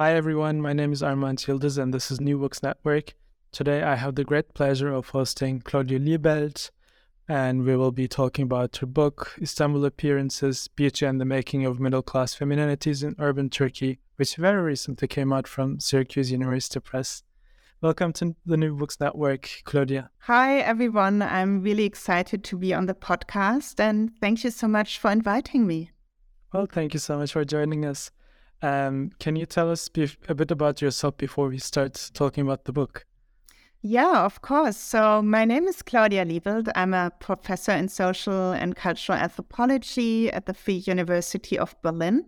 Hi everyone, my name is Armanc Yildiz and this is New Books Network. Today I have the great pleasure of hosting Claudia Liebelt, and we will be talking about her book, Istanbul Appearances, Beauty and the Making of Middle-Class Femininities in Urban Turkey, which very recently came out from Syracuse University Press. Welcome to the New Books Network, Claudia. Hi everyone, I'm really excited to be on the podcast and thank you so much for inviting me. Well, thank you so much for joining us. Can you tell us a bit about yourself before we start talking about the book? Yeah, of course. So my name is Claudia Liebelt. I'm a professor in social and cultural anthropology at the Free University of Berlin.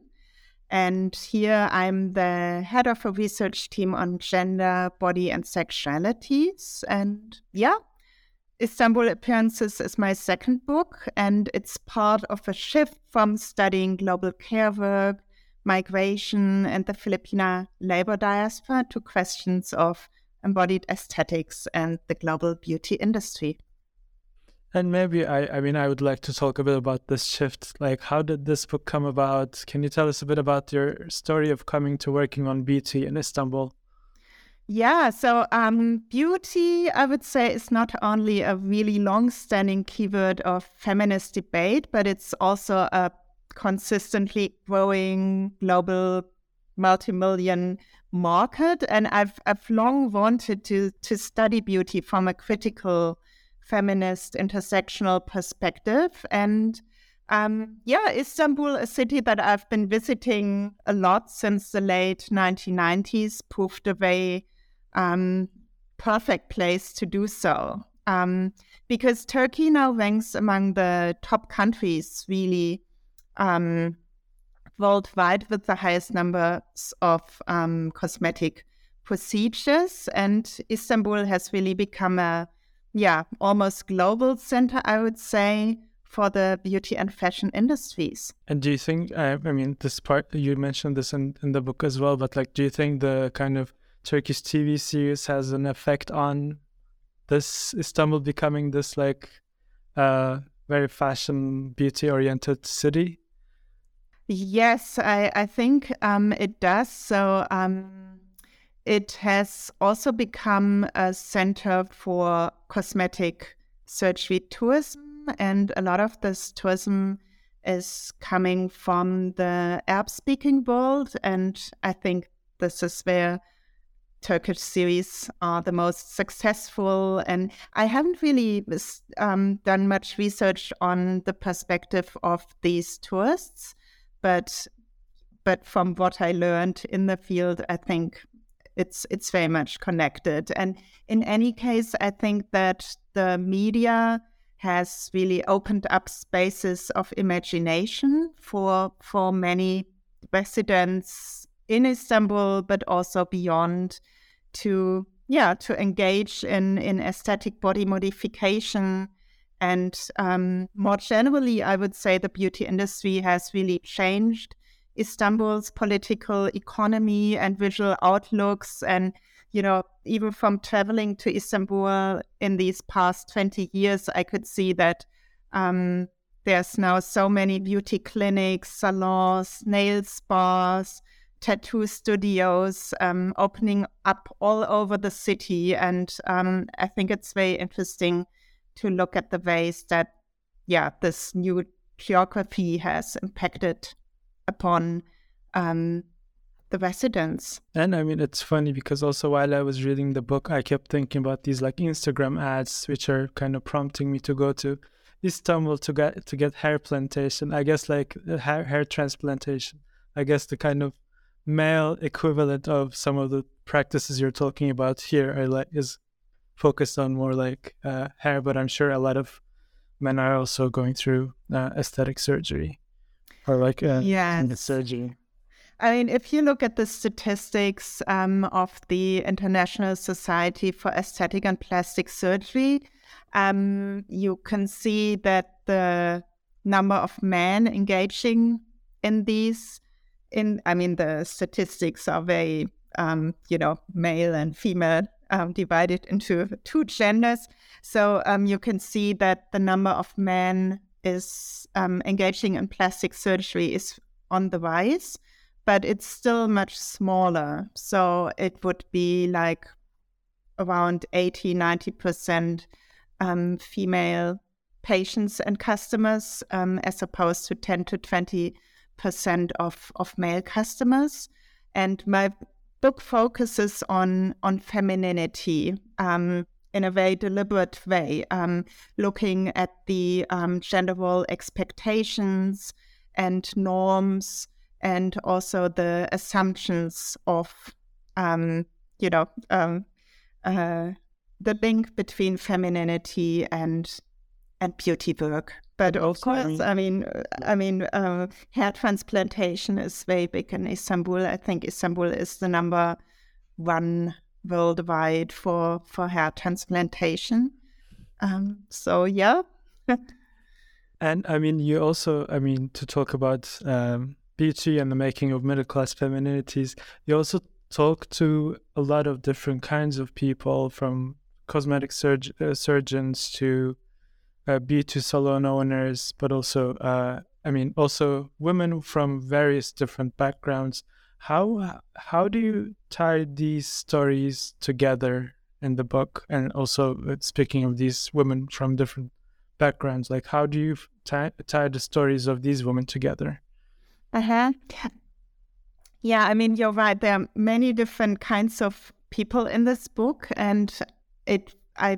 And here I'm the head of a research team on gender, body and sexualities. And yeah, Istanbul Appearances is my second book. And it's part of a shift from studying global care work, migration and the Filipina labor diaspora to questions of embodied aesthetics and the global beauty industry. And maybe, I would like to talk a bit about this shift. Like, how did this book come about? Can you tell us a bit about your story of coming to working on beauty in Istanbul? Yeah, so beauty, I would say, is not only a really long-standing keyword of feminist debate, but it's also a consistently growing global multi-million market, and I've long wanted to study beauty from a critical feminist intersectional perspective. And Istanbul, a city that I've been visiting a lot since the late 1990s, proved a very perfect place to do so, because Turkey now ranks among the top countries really worldwide with the highest numbers of cosmetic procedures. And Istanbul has really become a almost global center, I would say, for the beauty and fashion industries. And do you think, this part, you mentioned this in the book as well, but like, do you think the kind of Turkish TV series has an effect on this Istanbul becoming this very fashion, beauty-oriented city? Yes, I think it does. So it has also become a center for cosmetic surgery tourism, and a lot of this tourism is coming from the Arab-speaking world, and I think this is where Turkish series are the most successful. And I haven't really done much research on the perspective of these tourists, but from what I learned in the field, I think it's very much connected. And in any case, I think that the media has really opened up spaces of imagination for many residents in Istanbul, but also beyond, to engage in aesthetic body modification. And more generally, I would say the beauty industry has really changed Istanbul's political economy and visual outlooks. And, even from traveling to Istanbul in these past 20 years, I could see that there's now so many beauty clinics, salons, nail spas, tattoo studios opening up all over the city. And I think it's very interesting to look at the ways that, this new geography has impacted upon the residents. And it's funny because also while I was reading the book, I kept thinking about these Instagram ads, which are kind of prompting me to go to Istanbul to get hair plantation, I guess, hair transplantation. I guess the kind of male equivalent of some of the practices you're talking about here is focused on more hair, but I'm sure a lot of men are also going through aesthetic surgery or surgery. I mean, if you look at the statistics of the International Society for Aesthetic and Plastic Surgery, you can see that the number of men engaging in these, the statistics are very, male and female divided into two genders. So you can see that the number of men is engaging in plastic surgery is on the rise, but it's still much smaller. So it would be like around 80-90% female patients and customers, as opposed to 10-20% of male customers. And my book focuses on femininity in a very deliberate way, looking at the gender role expectations and norms, and also the assumptions of, the link between femininity and beauty work. But of course, I mean, hair transplantation is very big in Istanbul. I think Istanbul is the number one worldwide for hair transplantation. And you also, to talk about beauty and the making of middle-class femininities, you also talk to a lot of different kinds of people, from cosmetic surgeons to beauty salon owners, but also, also women from various different backgrounds. How do you tie these stories together in the book? And also, speaking of these women from different backgrounds, like, how do you tie the stories of these women together? Yeah, you're right. There are many different kinds of people in this book, and I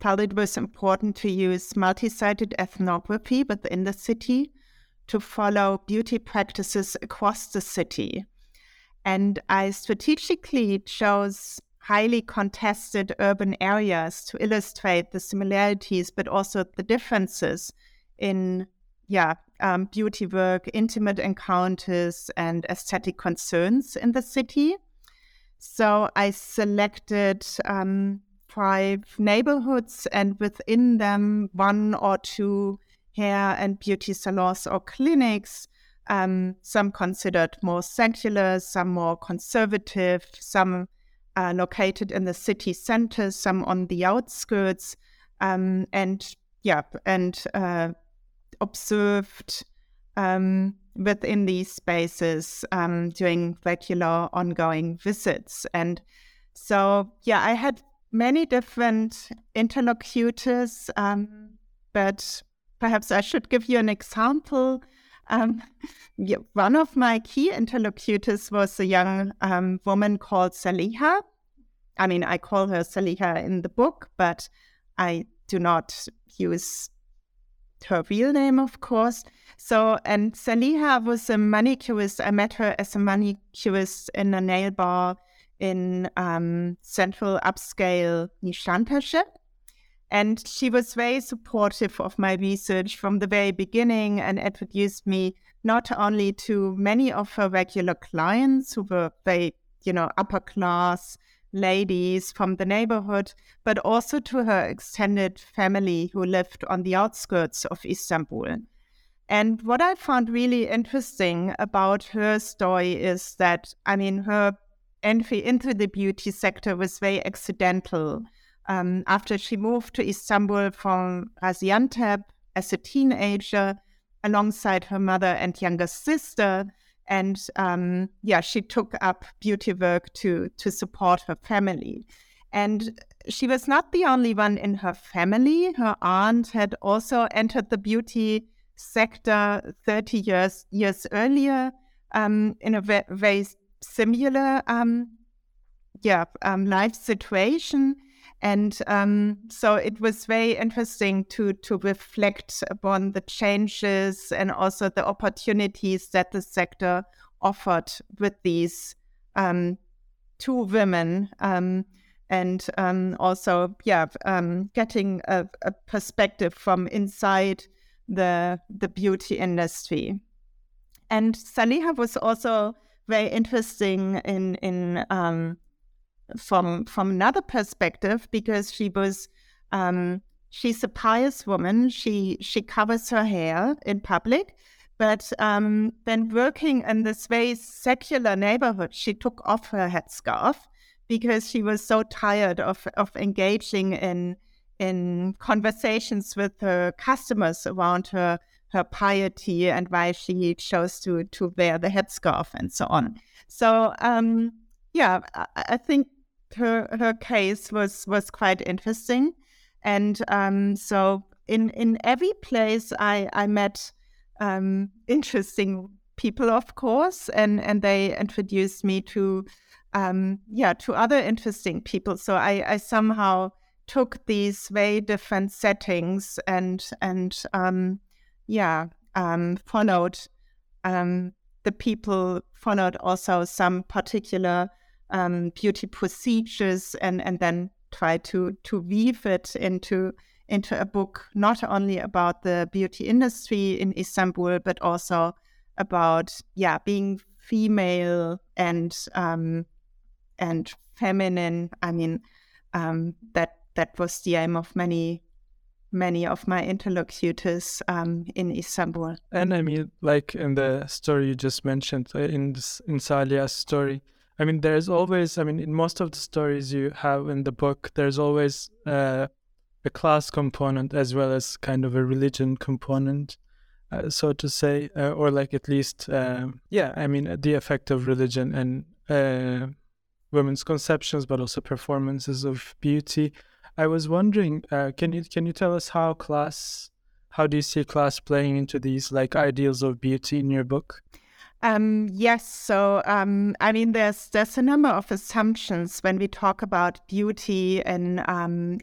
felt it was important to use multi-sided ethnography within the city to follow beauty practices across the city. And I strategically chose highly contested urban areas to illustrate the similarities, but also the differences in beauty work, intimate encounters, and aesthetic concerns in the city. So I selected 5 neighborhoods, and within them 1 or 2 hair and beauty salons or clinics, some considered more secular, some more conservative, some located in the city center, some on the outskirts, and observed within these spaces during regular ongoing visits. And so, I had many different interlocutors, but perhaps I should give you an example. One of my key interlocutors was a young woman called Saliha. I call her Saliha in the book, but I do not use her real name, of course. So, and Saliha was a manicurist. I met her as a manicurist in a nail bar in central upscale Nişantaşı. And she was very supportive of my research from the very beginning and introduced me not only to many of her regular clients who were very, upper class ladies from the neighborhood, but also to her extended family who lived on the outskirts of Istanbul. And what I found really interesting about her story is that, her entry into the beauty sector was very accidental. After she moved to Istanbul from Gaziantep as a teenager, alongside her mother and younger sister, and she took up beauty work to support her family. And she was not the only one in her family. Her aunt had also entered the beauty sector 30 years earlier in a very similar life situation. And so it was very interesting to reflect upon the changes and also the opportunities that the sector offered with these 2 women, and also getting a perspective from inside the beauty industry. And Saliha was also very interesting from another perspective, because she was she's a pious woman. She covers her hair in public, but then working in this very secular neighborhood, she took off her headscarf because she was so tired of engaging in conversations with her customers around her piety and why she chose to wear the headscarf and so on. So I think her case was quite interesting. And so in every place I met interesting people, of course, and they introduced me to other interesting people. So I somehow took these very different settings and followed the people, followed also some particular beauty procedures, and then try to weave it into a book, not only about the beauty industry in Istanbul, but also about being female and feminine. I mean, that was the aim of many of my interlocutors in Istanbul. And I mean, like in the story you just mentioned, in Salia's story, I mean, there's always, I mean, in most of the stories you have in the book, there's always a class component as well as kind of a religion component, so to say, or like at least, I mean, the effect of religion and women's conceptions, but also performances of beauty. I was wondering, can you tell us how do you see class playing into these like ideals of beauty in your book? Yes. So, I mean, there's a number of assumptions when we talk about beauty in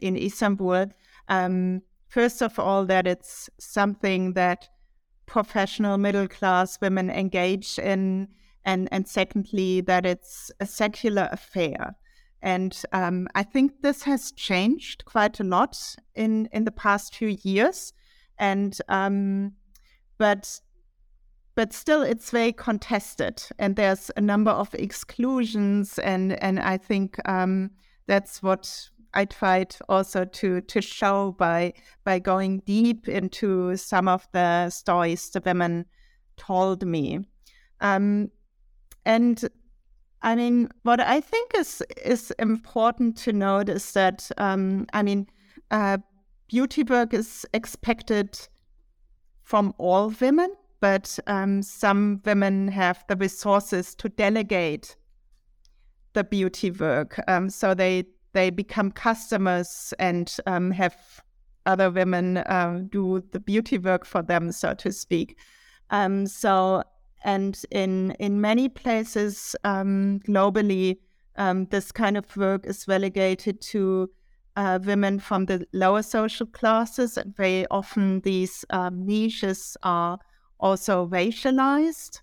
Istanbul. First of all, that it's something that professional middle-class women engage in, and secondly, that it's a secular affair. And I think this has changed quite a lot in the past few years, and but still it's very contested, and there's a number of exclusions, and I think that's what I tried also to show by going deep into some of the stories the women told me, and. I mean, what I think is important to note is that, beauty work is expected from all women, but some women have the resources to delegate the beauty work. So they become customers and have other women do the beauty work for them, so to speak. And in many places globally, this kind of work is relegated to women from the lower social classes, and very often these niches are also racialized.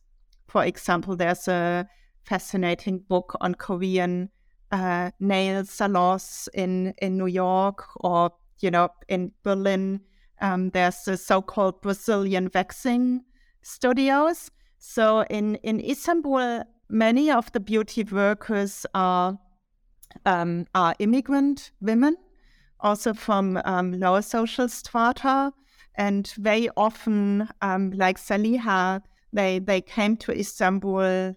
For example, there's a fascinating book on Korean nail salons in New York, or in Berlin. There's the so-called Brazilian waxing studios. So in Istanbul, many of the beauty workers are immigrant women, also from lower social strata, and very often, like Saliha, they came to Istanbul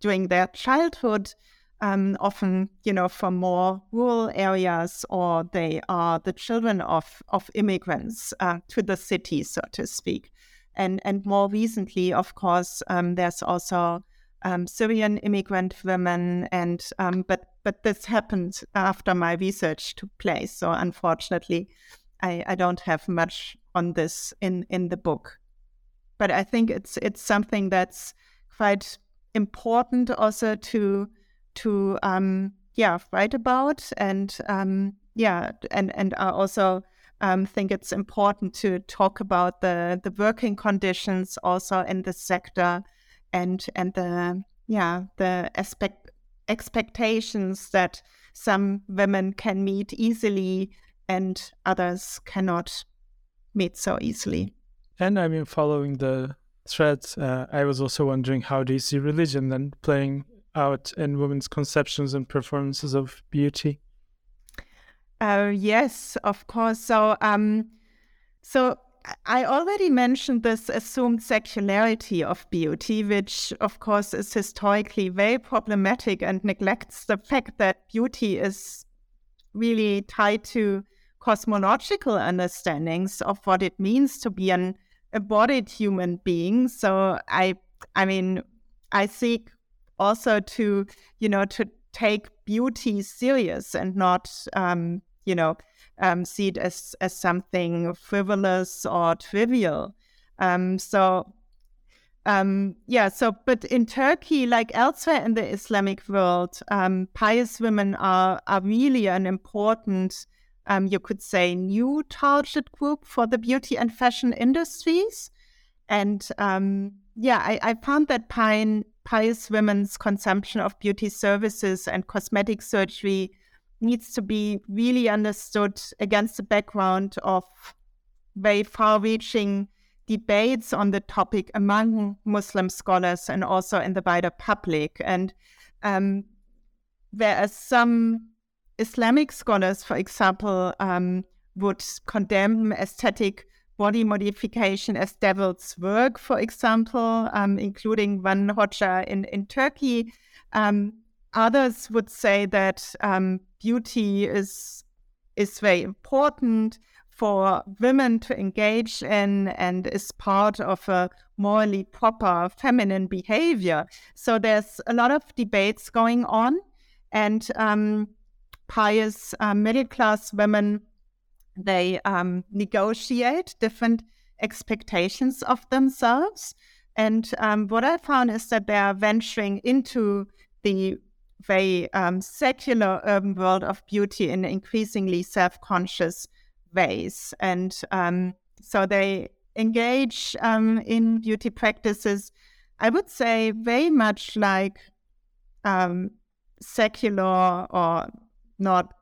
during their childhood, often from more rural areas, or they are the children of immigrants to the city, so to speak. And more recently, of course, there's also Syrian immigrant women, and but this happened after my research took place. So unfortunately, I don't have much on this in the book. But I think it's something that's quite important also to write about, and I also. Think it's important to talk about the working conditions also in the sector, and the expectations that some women can meet easily and others cannot meet so easily. And I mean, following the thread, I was also wondering, how do you see religion then playing out in women's conceptions and performances of beauty? Yes, of course. So I already mentioned this assumed secularity of beauty, which of course is historically very problematic and neglects the fact that beauty is really tied to cosmological understandings of what it means to be an embodied human being. So I seek also to, to take beauty serious and not, see it as something frivolous or trivial. But in Turkey, like elsewhere in the Islamic world, pious women are really an important, you could say, new target group for the beauty and fashion industries. And I found that pious women's consumption of beauty services and cosmetic surgery needs to be really understood against the background of very far-reaching debates on the topic among Muslim scholars and also in the wider public. And whereas some Islamic scholars, for example, would condemn aesthetic body modification as devil's work, for example, including one Hoca in Turkey. Others would say that beauty is very important for women to engage in and is part of a morally proper feminine behavior. So there's a lot of debates going on, and pious middle-class women, they negotiate different expectations of themselves. And what I found is that they are venturing into the very secular urban world of beauty in increasingly self-conscious ways. And so they engage in beauty practices, I would say, very much like secular or not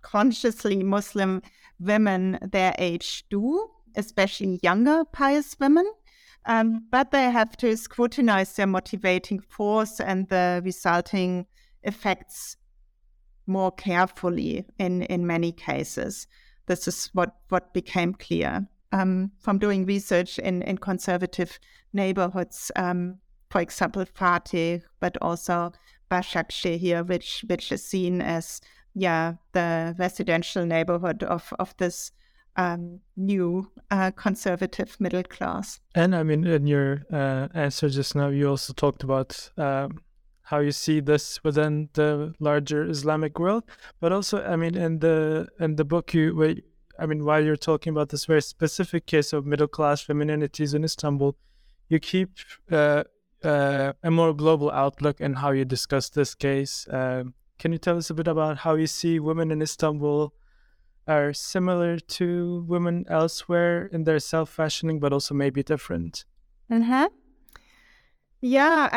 consciously Muslim women their age do, especially younger pious women. But they have to scrutinize their motivating force and the resulting effects more carefully in many cases. This is what became clear from doing research in conservative neighborhoods, for example, Fatih, but also Başakşehir, which is seen as the residential neighborhood of this new conservative middle class. And in your answer just now, you also talked about how you see this within the larger Islamic world, but also, in the book, while you're talking about this very specific case of middle class femininities in Istanbul, you keep a more global outlook in how you discuss this case. Can you tell us a bit about how you see women in Istanbul are similar to women elsewhere in their self-fashioning, but also maybe different? Uh-huh. Yeah,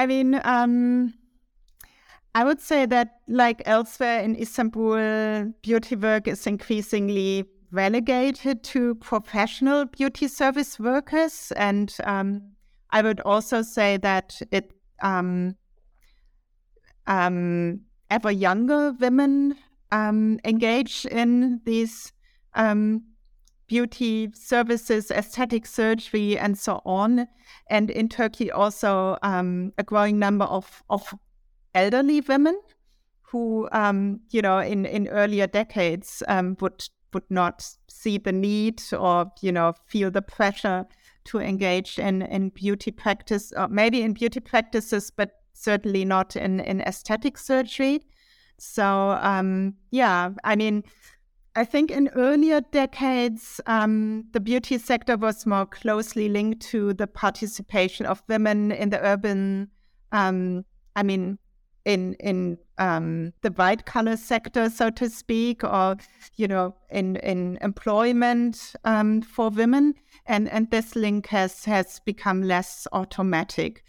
I would say that, like elsewhere in Istanbul, beauty work is increasingly relegated to professional beauty service workers. And I would also say that it ever younger women engage in these beauty services, aesthetic surgery, and so on. And in Turkey also a growing number of elderly women who, in earlier decades would not see the need or, feel the pressure to engage in beauty practice, or maybe in beauty practices, but certainly not in aesthetic surgery. So, I think in earlier decades, the beauty sector was more closely linked to the participation of women in the urban, the white collar sector, so to speak, or, in employment for women. And this link has become less automatic.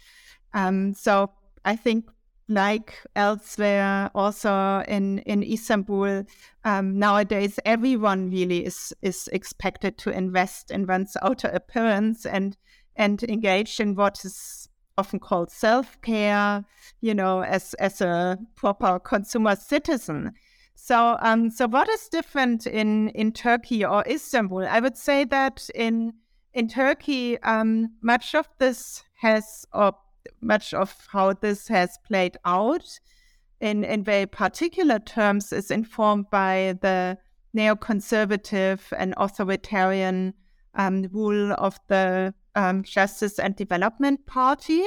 So I think, like elsewhere, also in Istanbul, nowadays everyone really is expected to invest in one's outer appearance and and engaged in what is often called self-care, you know, as a proper consumer citizen. So, so what is different in Turkey or Istanbul? I would say that in Turkey, much of this has, or much of how this has played out in very particular terms, is informed by the neoconservative and authoritarian rule of the Justice and Development Party,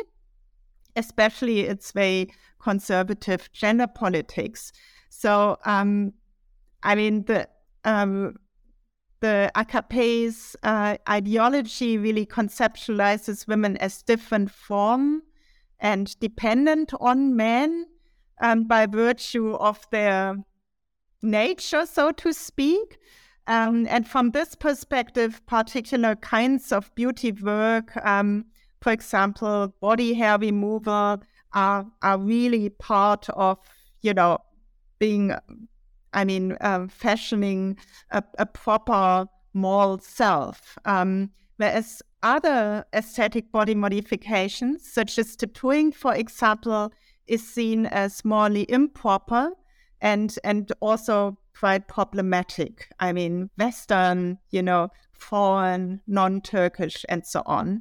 especially its very conservative gender politics. So, I mean, the AKP's ideology really conceptualizes women as different from and dependent on men by virtue of their nature, so to speak. And from this perspective, particular kinds of beauty work, for example, body hair removal, are really part of, you know, being, I mean, fashioning a proper moral self. Whereas other aesthetic body modifications, such as tattooing, for example, is seen as morally improper and also quite problematic. I mean, Western, you know, foreign, non-Turkish, and so on.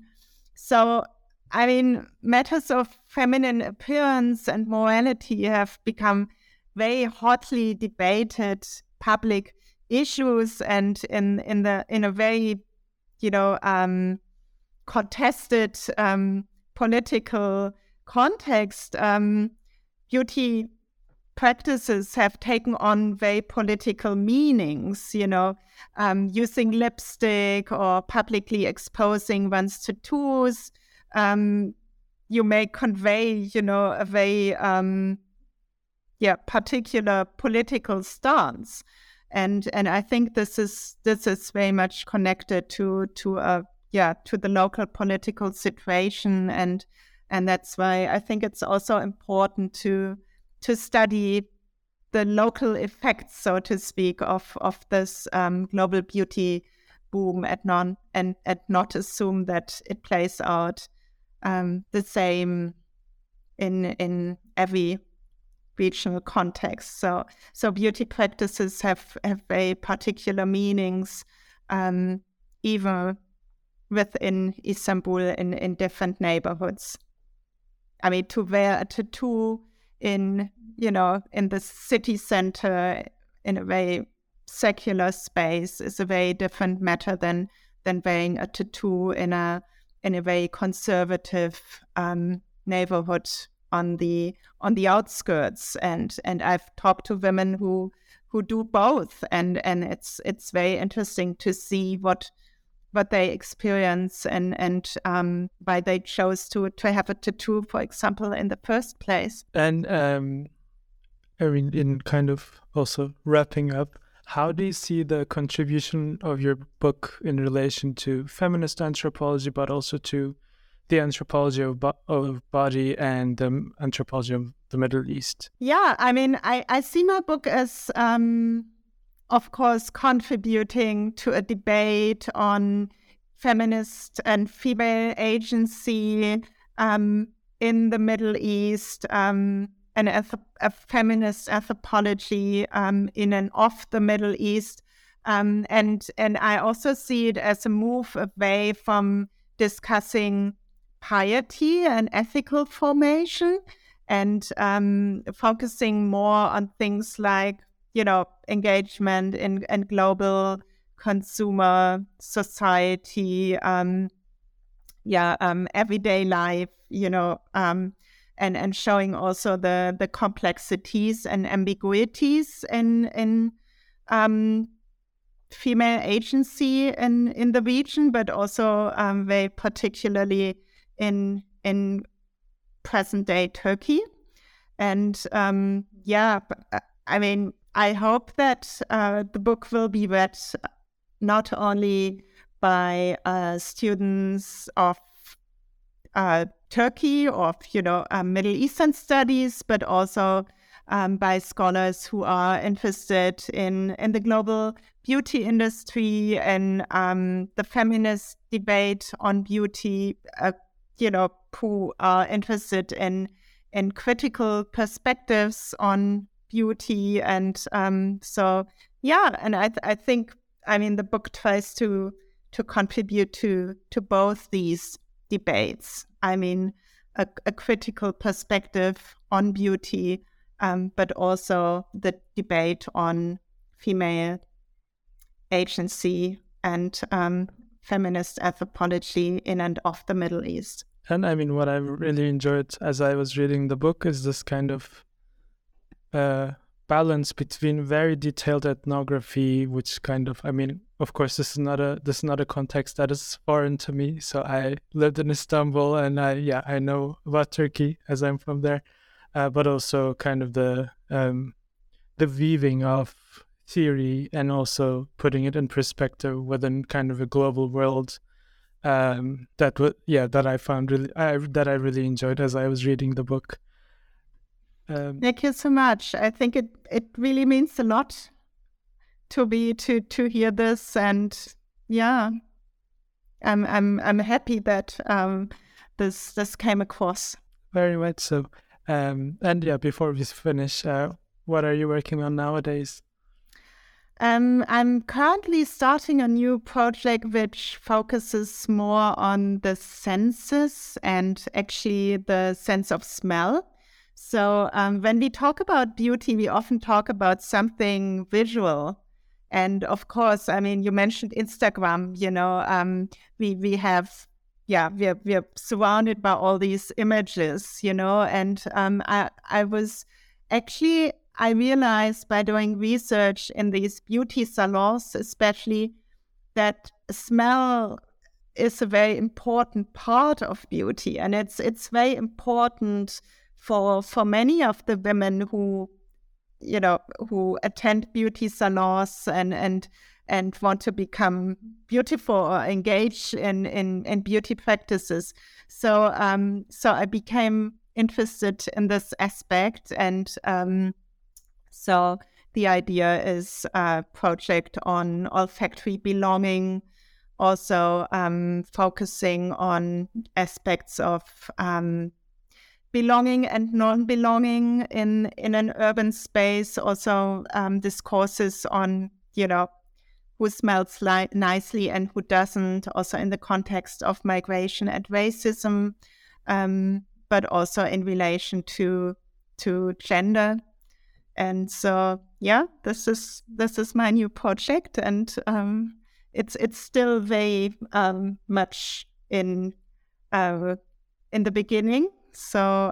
So, I mean, matters of feminine appearance and morality have become very hotly debated public issues, and in a very, you know, contested political context, beauty practices have taken on very political meanings, you know, using lipstick or publicly exposing one's tattoos. You may convey, you know, a very particular political stance, and I think this is very much connected to the local political situation, and that's why I think it's also important to study the local effects, so to speak, of this global beauty boom, and not assume that it plays out the same in every regional context. So beauty practices have very particular meanings, even within Istanbul in different neighborhoods. I mean, to wear a tattoo in, you know, in the city center, in a very secular space, is a very different matter than wearing a tattoo in a very conservative neighborhood on the outskirts. And I've talked to women who do both, and it's very interesting to see what they experience and why they chose to have a tattoo, for example, in the first place. And I mean, in kind of also wrapping up, how do you see the contribution of your book in relation to feminist anthropology, but also to the anthropology of body and the anthropology of the Middle East? Yeah, I mean, I see my book as... of course, contributing to a debate on feminist and female agency in the Middle East, and a feminist anthropology in and of the Middle East. And I also see it as a move away from discussing piety and ethical formation, and focusing more on things like, you know, engagement in global consumer society, everyday life, you know, and showing also the complexities and ambiguities in female agency in the region, but also very particularly in present day Turkey. And I mean, I hope that the book will be read not only by students of Turkey or, you know, Middle Eastern studies, but also by scholars who are interested in the global beauty industry and the feminist debate on beauty, who are interested in critical perspectives on beauty. And I think the book tries to contribute to both these debates. I mean, a critical perspective on beauty, but also the debate on female agency and feminist anthropology in and of the Middle East. And I mean, what I really enjoyed as I was reading the book is this kind of balance between very detailed ethnography, which kind of, I mean, of course, this is not a context that is foreign to me. So I lived in Istanbul, and I know about Turkey as I'm from there, but also kind of the weaving of theory and also putting it in perspective within kind of a global world. That I really enjoyed as I was reading the book. Thank you so much. I think it really means a lot to me to hear this, and I'm happy that this came across. Very much so. Before we finish, what are you working on nowadays? I'm currently starting a new project which focuses more on the senses and actually the sense of smell. So when we talk about beauty, we often talk about something visual. And of course, I mean, you mentioned Instagram, we're surrounded by all these images, and I realized by doing research in these beauty salons, especially, that smell is a very important part of beauty. And it's very important for many of the women who attend beauty salons and want to become beautiful or engage in beauty practices. So I became interested in this aspect, and so the idea is a project on olfactory belonging, also focusing on aspects of belonging and non-belonging in an urban space. Also discourses on, who smells nicely and who doesn't, also in the context of migration and racism, but also in relation to gender. And so, this is my new project, and it's still very much in the beginning. So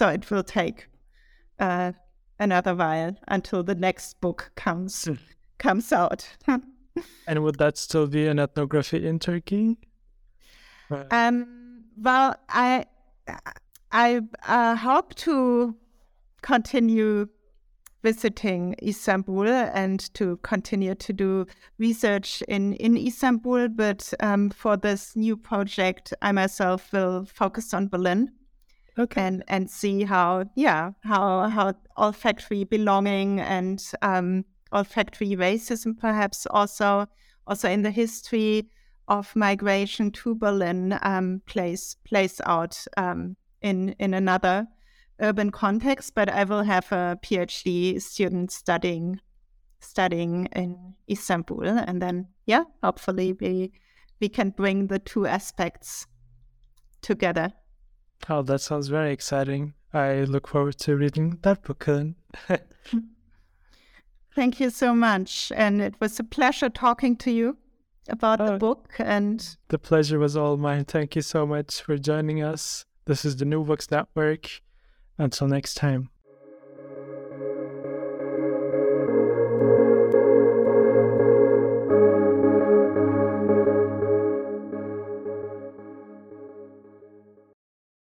it will take another while until the next book comes out. And would that still be an ethnography in Turkey? Well, I hope to continue visiting Istanbul and to continue to do research in Istanbul. But for this new project, I myself will focus on Berlin. Okay. And see how olfactory belonging and olfactory racism perhaps also in the history of migration to Berlin plays out in another urban context, but I will have a PhD student studying in Istanbul, and then hopefully we can bring the two aspects together. Oh, that sounds very exciting. I look forward to reading that book. Thank you so much, and it was a pleasure talking to you about the book. And the pleasure was all mine. Thank you so much for joining us. This is the New Books Network. Until next time.